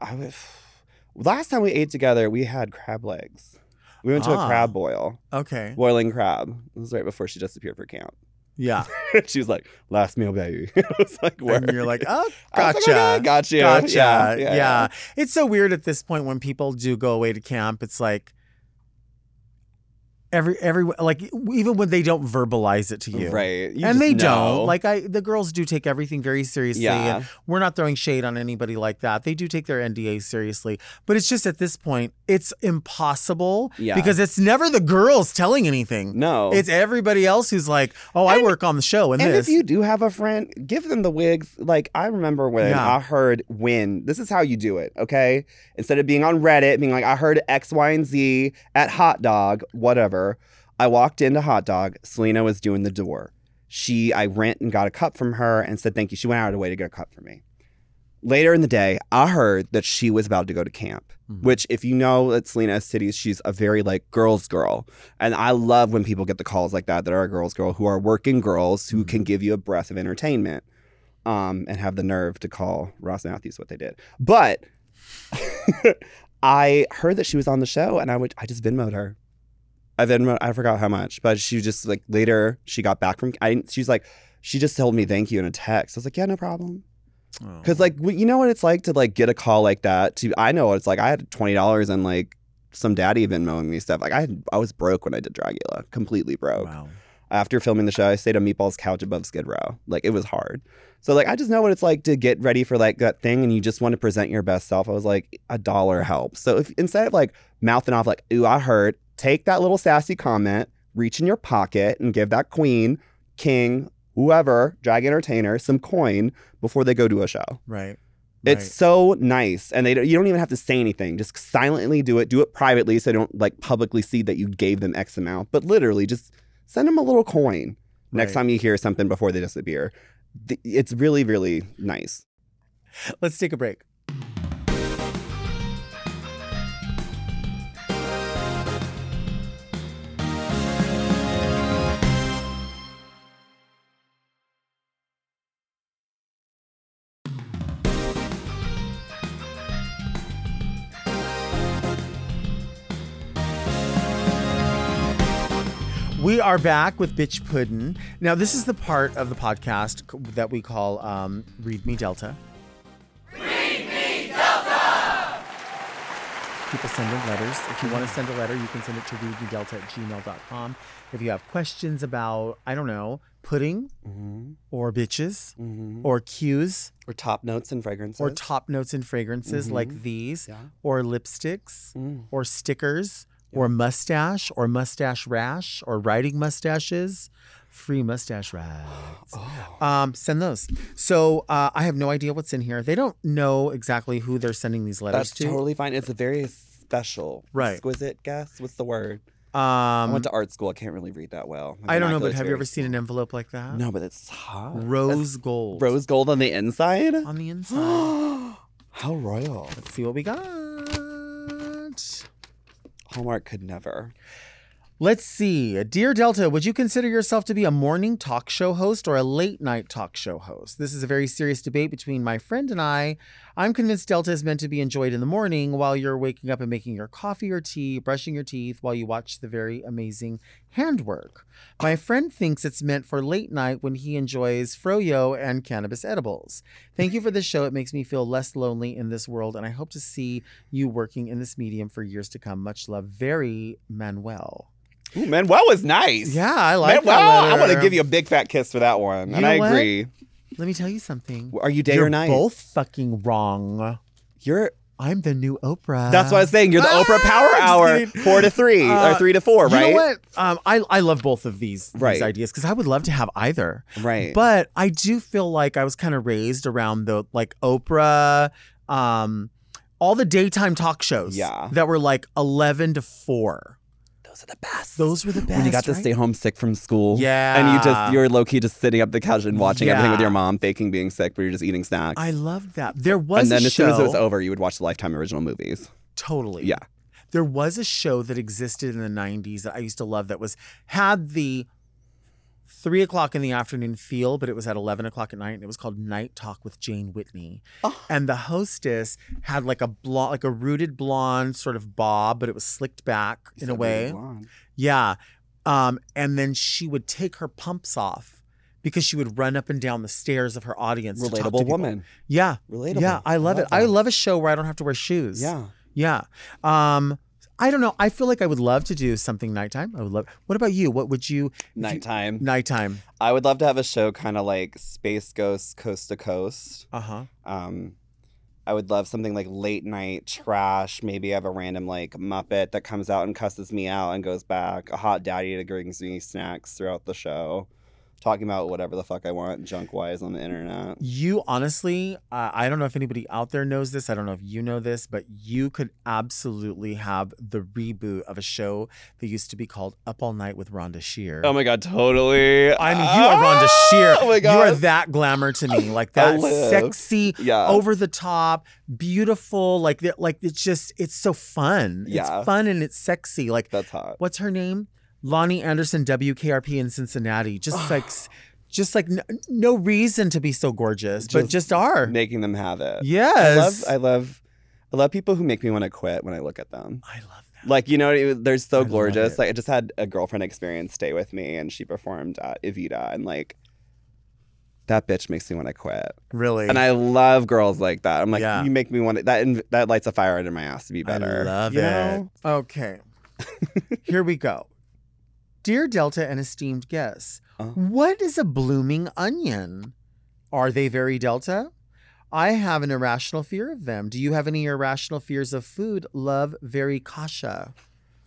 Last time we ate together, we had crab legs. We went to a crab boil. Okay. Boiling crab. This was right before she disappeared for camp. Yeah. She was like, last meal, baby. I was like, word. And you're like, oh, gotcha. Gotcha. Yeah. It's so weird at this point when people do go away to camp. It's like even when they don't verbalize it to you. Right. You and they don't. The girls do take everything very seriously. Yeah. And we're not throwing shade on anybody like that. They do take their NDA seriously. But it's just at this point, it's impossible because it's never the girls telling anything. No. It's everybody else who's like, oh, I work on the show and this. And if you do have a friend, give them the wigs. I remember when I heard this is how you do it, okay? Instead of being on Reddit, being like, I heard X, Y, and Z at Hot Dog, whatever. I walked into Hot Dog. Selena was doing the door. I went and got a cup from her and said thank you. She went out of her way to get a cup for me. Later in the day, I heard that she was about to go to camp, which if you know that Selena is cities, she's a very girls girl. And I love when people get the calls like that are a girls girl who are working girls who can give you a breath of entertainment and have the nerve to call Ross and Matthews what they did. But I heard that she was on the show and I just Venmo'd her. I forgot how much, but she just later she got back from. She's like, she just told me thank you in a text. I was like, yeah, no problem, because you know what it's like to get a call like that. I know what it's like. I had $20 and some daddy Venmoing me stuff. I was broke when I did Dragula, completely broke. Wow. After filming the show, I stayed on Meatballs' couch above Skid Row. Like, it was hard. So, like, I just know what it's like to get ready for, like, that thing, and you just want to present your best self. I was like, $1 helps. So if instead of, like, mouthing off, like, ooh, I heard, take that little sassy comment, reach in your pocket, and give that queen, king, whoever, drag entertainer, some coin before they go to a show. Right. It's so nice. And you don't even have to say anything. Just silently do it privately so they don't, like, publicly see that you gave them X amount. But literally, just send them a little coin next time you hear something before they disappear. It's really, really nice. Let's take a break. We are back with Biqtch Puddin'. Now, this is the part of the podcast that we call Read Me Delta. Read Me Delta! People send in letters. If you want to send a letter, you can send it to readmedelta@gmail.com. If you have questions about, I don't know, pudding or bitches or cues. Or top notes and fragrances. Like these. Yeah. Or lipsticks or stickers. Or mustache, or mustache rash, or riding mustaches, free mustache rides. Oh. Send those. So I have no idea what's in here. They don't know exactly who they're sending these letters to. That's totally fine. It's a very special, exquisite guess. What's the word? I went to art school. I can't really read that well. I don't know, but have you ever seen an envelope like that? No, but it's hot. Rose gold. Rose gold on the inside? On the inside. How royal. Let's see what we got. Hallmark could never. Let's see. Dear Delta, would you consider yourself to be a morning talk show host or a late night talk show host? This is a very serious debate between my friend and I. I'm convinced Delta is meant to be enjoyed in the morning while you're waking up and making your coffee or tea, brushing your teeth while you watch the very amazing Handwork. My friend thinks it's meant for late night when he enjoys froyo and cannabis edibles. Thank you for this show. It makes me feel less lonely in this world, and I hope to see you working in this medium for years to come. Much love. Very Manuel. Ooh, Manuel was nice. Yeah, I like Manuel. I want to give you a big fat kiss for that one. You and I agree. Let me tell you something. Are you day or night? You're both fucking wrong. I'm the new Oprah. That's what I was saying. You're the Oprah Power Hour, 4 to 3, or 3 to 4, right? You know what? I love both of these ideas because I would love to have either. Right. But I do feel like I was kind of raised around the like Oprah, all the daytime talk shows that were like 11 to 4. Those are the best. Those were the best. When you got to stay home sick from school. Yeah. And you're low key just sitting up the couch and watching everything with your mom, faking being sick, but you're just eating snacks. I loved that. There was a show. And then as soon as it was over, you would watch the Lifetime original movies. Totally. Yeah. There was a show that existed in the 90s that I used to love that had the 3 o'clock in the afternoon feel, but it was at 11 o'clock at night, and it was called Night Talk with Jane Whitney. Oh. And the hostess had like a rooted blonde sort of bob, but it was slicked back in a way. Blonde. Yeah. And then she would take her pumps off because she would run up and down the stairs of her audience. Relatable to talk to woman. Yeah. Relatable. Yeah, I love it. That. I love a show where I don't have to wear shoes. Yeah. Yeah. I don't know. I feel like I would love to do something nighttime. I would love. What about you? What would you? Nighttime. Nighttime. I would love to have a show kind of like Space Ghost Coast to Coast. Uh-huh. I would love something like late night trash. Maybe I have a random like Muppet that comes out and cusses me out and goes back. A hot daddy that brings me snacks throughout the show. Talking about whatever the fuck I want, junk-wise, on the internet. You honestly, I don't know if anybody out there knows this. I don't know if you know this, but you could absolutely have the reboot of a show that used to be called Up All Night with Rhonda Shear. Oh, my God, totally. I mean, you are Rhonda Shear. Oh, my God. You are that glamour to me. Like, that sexy, over-the-top, beautiful. Like it's just, it's so fun. Yeah. It's fun and it's sexy. Like, that's hot. What's her name? Lonnie Anderson, WKRP in Cincinnati, just like no reason to be so gorgeous, but just are. Making them have it. Yes. I love people who make me want to quit when I look at them. I love that. Like, you know, they're so gorgeous. Like, I just had a girlfriend experience stay with me, and she performed at Evita, and like, that bitch makes me want to quit. Really? And I love girls like that. I'm like, you make me want to, that lights a fire under my ass to be better. I love it. You know? Okay. Here we go. Dear Delta and esteemed guests, what is a blooming onion? Are they very Delta? I have an irrational fear of them. Do you have any irrational fears of food? Love, very Kasha.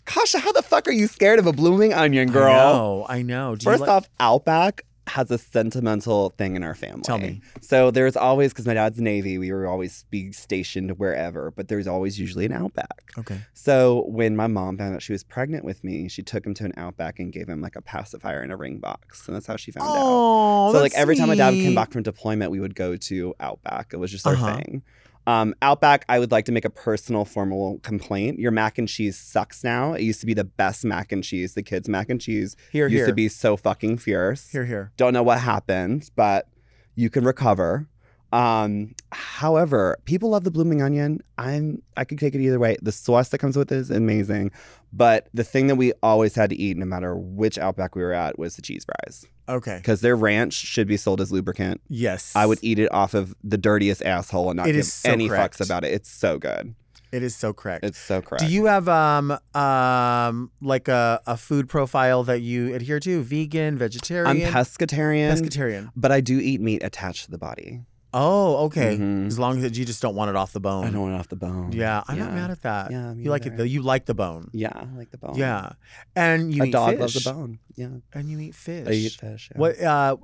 Kasha, how the fuck are you scared of a blooming onion, girl? I know. First off, Outback has a sentimental thing in our family. Tell me. So there's always, because my dad's Navy, we were always being stationed wherever, but there's always usually an Outback. Okay. So when my mom found out she was pregnant with me, she took him to an Outback and gave him like a pacifier and a ring box. And that's how she found out. So like every time my dad came back from deployment, we would go to Outback. It was just our thing. Outback, I would like to make a personal formal complaint. Your mac and cheese sucks now. It used to be the best mac and cheese. The kids' mac and cheese used to be so fucking fierce. Don't know what happened, but you can recover. However, people love the blooming onion. I could take it either way. The sauce that comes with it is amazing. But the thing that we always had to eat, no matter which Outback we were at, was the cheese fries. Okay. Because their ranch should be sold as lubricant. Yes. I would eat it off of the dirtiest asshole and not give any fucks about it. It's so good. It is so correct. It's so correct. Do you have like a food profile that you adhere to? Vegan, vegetarian? I'm pescatarian. But I do eat meat attached to the body. Oh, okay. Mm-hmm. As long as you just don't want it off the bone. I don't want it off the bone. Yeah, I'm not mad at that. Yeah, you like it though. You like the bone. Yeah, I like the bone. Yeah, and you eat fish. A dog loves the bone. Yeah, and you eat fish. I eat fish. Yeah. What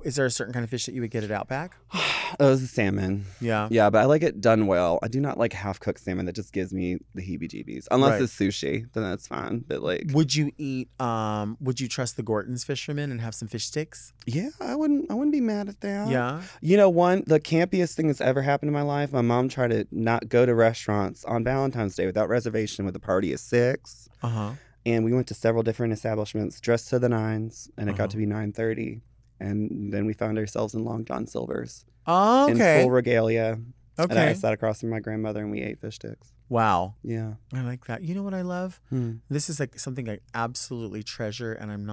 is there a certain kind of fish that you would get at Outback? It was the salmon. Yeah, yeah, but I like it done well. I do not like half cooked salmon. That just gives me the heebie-jeebies. Unless it's sushi, then that's fine. But like, would you eat? Would you trust the Gorton's fishermen and have some fish sticks? Yeah, I wouldn't. I wouldn't be mad at that. Yeah, you know, the campy thing that's ever happened in my life. My mom tried to not go to restaurants on Valentine's Day without reservation with a party of 6. And we went to several different establishments dressed to the nines, and it got to be 9:30, and then we found ourselves in Long John Silver's in full regalia. Okay. And I sat across from my grandmother and we ate fish sticks. Wow. Yeah. I like that. You know what I love? This is like something I absolutely treasure, and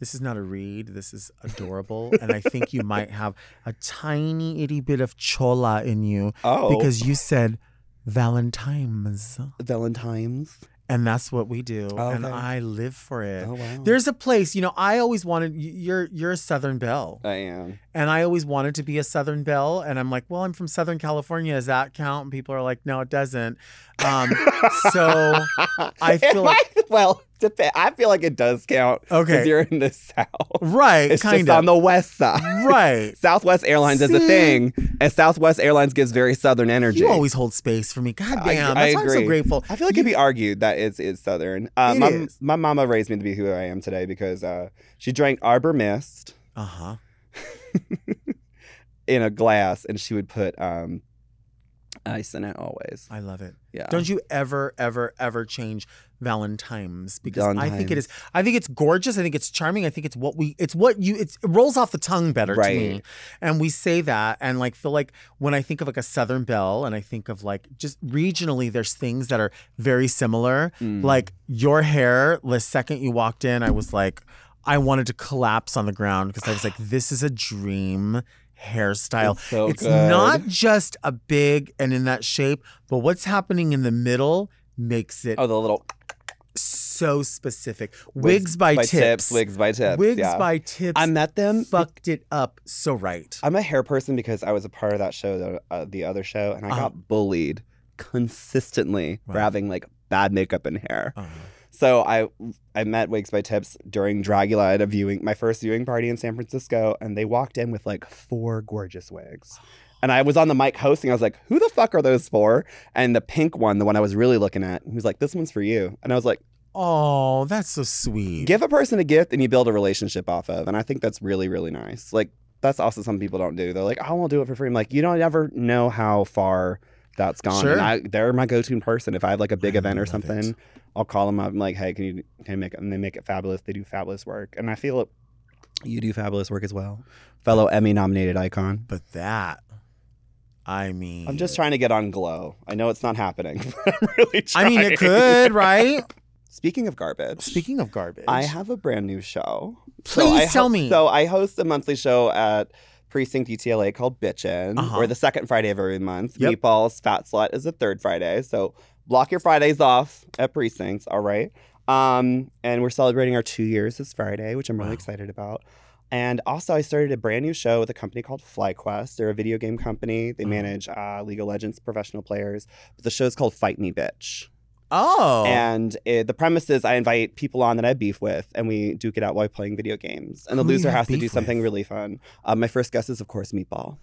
this is not a read. This is adorable. And I think you might have a tiny itty bit of chola in you. Oh. Because you said Valentine's. Valentine's. And that's what we do. Okay. And I live for it. Oh, wow. There's a place, I always wanted, you're a Southern Belle. I am. And I always wanted to be a Southern Belle. And I'm like, well, I'm from Southern California. Does that count? And people are like, no, it doesn't. So I feel like... Well... I feel like it does count because you're in the South. Right, it's kind of. It's just on the West Side. Right. Southwest Airlines is a thing, and Southwest Airlines gives very Southern energy. You always hold space for me. God damn, that's why I'm so grateful. I feel like it could be argued that it's Southern. My mama raised me to be who I am today because she drank Arbor Mist in a glass, and she would put... ice in it always. I love it. Yeah. Don't you ever, ever, ever change Valentine's because I think it is. I think it's gorgeous. I think it's charming. I think it's what we. It's what you. It rolls off the tongue better to me. And we say that and like feel like when I think of like a Southern Belle and I think of like just regionally, there's things that are very similar. Like your hair. The second you walked in, I was like, I wanted to collapse on the ground because I was like, this is a dream. Hairstyle. It's not just a big and in that shape, but what's happening in the middle makes it the little so specific. Wigs by Tips. By Tips. I met them. Fucked it up so right. I'm a hair person because I was a part of that show, the other show, and I got bullied consistently for having like bad makeup and hair. So I met Wigs by Tips during Dragula at my first viewing party in San Francisco, and they walked in with like 4 gorgeous wigs. And I was on the mic hosting. I was like, who the fuck are those for? And the pink one, the one I was really looking at, he was like, this one's for you. And I was like, oh, that's so sweet. Give a person a gift and you build a relationship off of. And I think that's really, really nice. Like, that's also something people don't do. They're like, oh, I'll do it for free. I'm like, you don't ever know how far that's gone. Sure. And they're my go-to person. If I have like a big event or something, I'll call them up. I'm like, hey, can you make it? And they make it fabulous. They do fabulous work. And I feel you do fabulous work as well. Fellow Emmy-nominated icon. But I'm just trying to get on Glow. I know it's not happening, but I'm really trying. I mean, it could, right? Speaking of garbage. I have a brand new show. Please tell me. So I host a monthly show at Precinct UTLA called Bitchin', or the second Friday of every month. Yep. Meatballs, Fat Slut is the third Friday. So block your Fridays off at Precincts, all right? And we're celebrating our 2 years this Friday, which I'm really excited about. And also, I started a brand new show with a company called FlyQuest. They're a video game company. They manage League of Legends professional players. But the show's called Fight Me Bitch. Oh. And the premise is I invite people on that I beef with, and we duke it out while playing video games. And the loser has to do something really fun. My first guess is, of course, Meatball.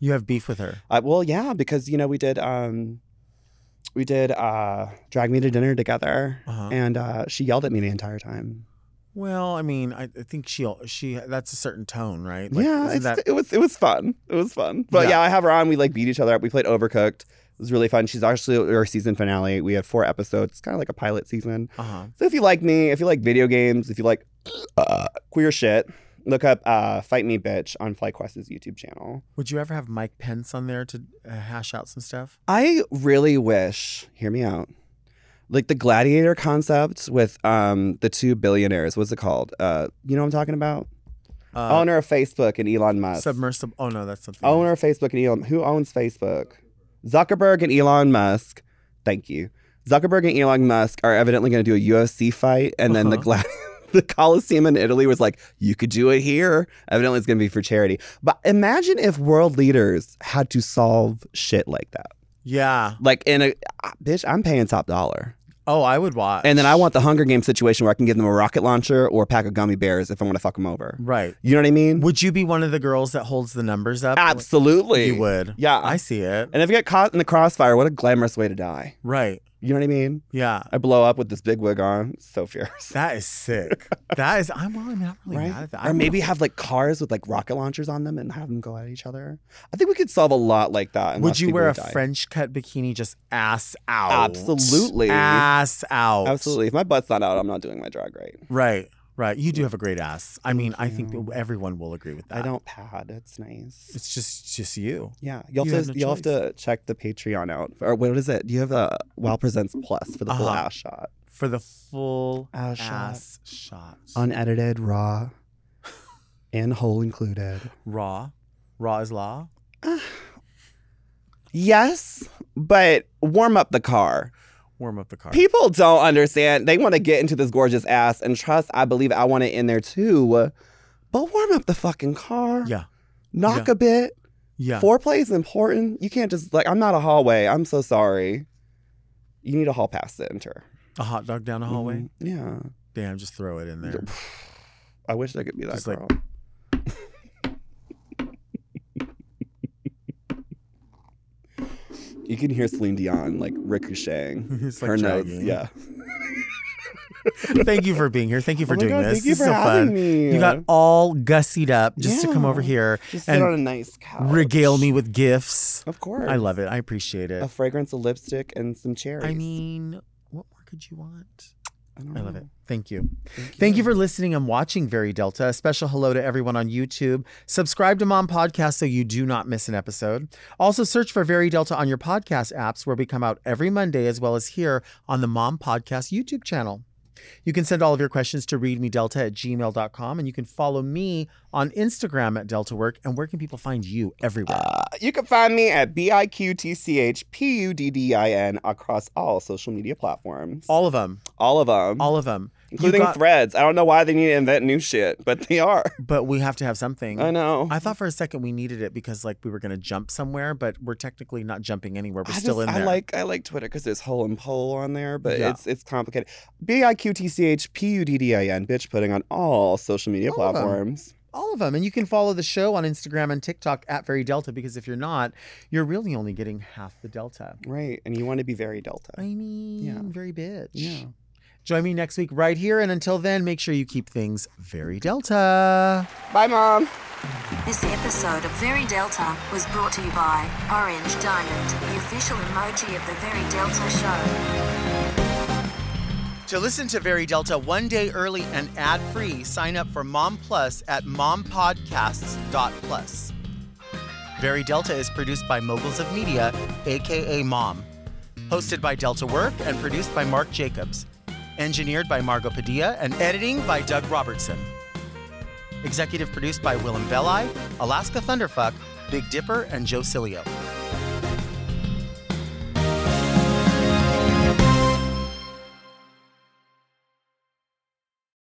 You have beef with her? Well, yeah, because, you know, we did Drag Me to Dinner together, and she yelled at me the entire time. Well, I mean, I think that's a certain tone, right? Like, yeah, it was fun. It was fun. But yeah, I have her on. We like beat each other up. We played Overcooked. It was really fun. She's actually our season finale. We had 4 episodes. It's kind of like a pilot season. So if you like me, if you like video games, if you like queer shit, look up Fight Me Bitch on FlyQuest's YouTube channel. Would you ever have Mike Pence on there to hash out some stuff? I really wish. Hear me out. Like the gladiator concept with the 2 billionaires. What's it called? You know what I'm talking about? Owner of Facebook and Elon Musk. Submersible. Oh, no, that's something. Owner of Facebook and Elon. Who owns Facebook? Zuckerberg and Elon Musk. Thank you. Zuckerberg and Elon Musk are evidently going to do a UFC fight. And then the Colosseum in Italy was like, you could do it here. Evidently, it's going to be for charity. But imagine if world leaders had to solve shit like that. Yeah. Like, bitch, I'm paying top dollar. Oh, I would watch. And then I want the Hunger Games situation where I can give them a rocket launcher or a pack of gummy bears if I want to fuck them over. Right. You know what I mean? Would you be one of the girls that holds the numbers up? Absolutely. You would. Yeah. I see it. And if you get caught in the crossfire, what a glamorous way to die. Right. You know what I mean? Yeah. I blow up with this big wig on. It's so fierce. That is sick. I'm not really mad at that. Or maybe have like cars with like rocket launchers on them and have them go at each other. I think we could solve a lot like that. Would you wear a French cut bikini just ass out? Absolutely. Ass out. Absolutely. If my butt's not out, I'm not doing my drag right. Right. Right. You do have a great ass. I mean, I think everyone will agree with that. I don't pad. It's nice. It's just you. Yeah. You'll have to check the Patreon out. Or what is it? You have a Wow Presents Plus for the full ass shot. For the full ass shot. Unedited, raw, and whole included. Raw? Raw is law? Yes, but warm up the car. Warm up the car. People don't understand. They want to get into this gorgeous ass, and trust, I believe I want it in there too. But warm up the fucking car. Yeah. Knock a bit. Yeah. Foreplay is important. You can't just I'm not a hallway. I'm so sorry. You need a hall pass to enter. A hot dog down a hallway? Yeah. Damn, just throw it in there. I wish I could be that just girl. You can hear Celine Dion ricocheting her notes. Yeah. Thank you for being here. Thank you for doing this. Thank you for having me. You got all gussied up just to come over here and sit on a nice couch. Regale me with gifts. Of course. I love it. I appreciate it. A fragrance, a lipstick, and some cherries. I mean, what more could you want? I love it. Thank you. Thank you for listening and watching Very Delta. A special hello to everyone on YouTube. Subscribe to Mom Podcast so you do not miss an episode. Also search for Very Delta on your podcast apps where we come out every Monday as well as here on the Mom Podcast YouTube channel. You can send all of your questions to readmedelta@gmail.com, and you can follow me on Instagram at DeltaWork. And where can people find you everywhere? You can find me at BIQTCHPUDDIN across all social media platforms. All of them. Including Threads. I don't know why they need to invent new shit, but they are. But we have to have something. I know. I thought for a second we needed it because we were going to jump somewhere, but we're technically not jumping anywhere. We're still in there. I like Twitter because there's hole and pole on there, but it's complicated. BIQTCHPUDDIN, Bitch Pudding on all social media platforms. All of them. And you can follow the show on Instagram and TikTok at Very Delta, because if you're not, you're really only getting half the Delta. Right. And you want to be Very Delta. I mean, Very Bitch. Yeah. Join me next week right here. And until then, make sure you keep things Very Delta. Bye, Mom. This episode of Very Delta was brought to you by Orange Diamond, the official emoji of the Very Delta show. To listen to Very Delta one day early and ad-free, sign up for Mom Plus at mompodcasts.plus. Very Delta is produced by Moguls of Media, a.k.a. Mom. Hosted by Delta Work and produced by Mark Jacobs. Engineered by Margot Padilla, and editing by Doug Robertson. Executive produced by Willem Belli, Alaska Thunderfuck, Big Dipper, and Joe Cilio.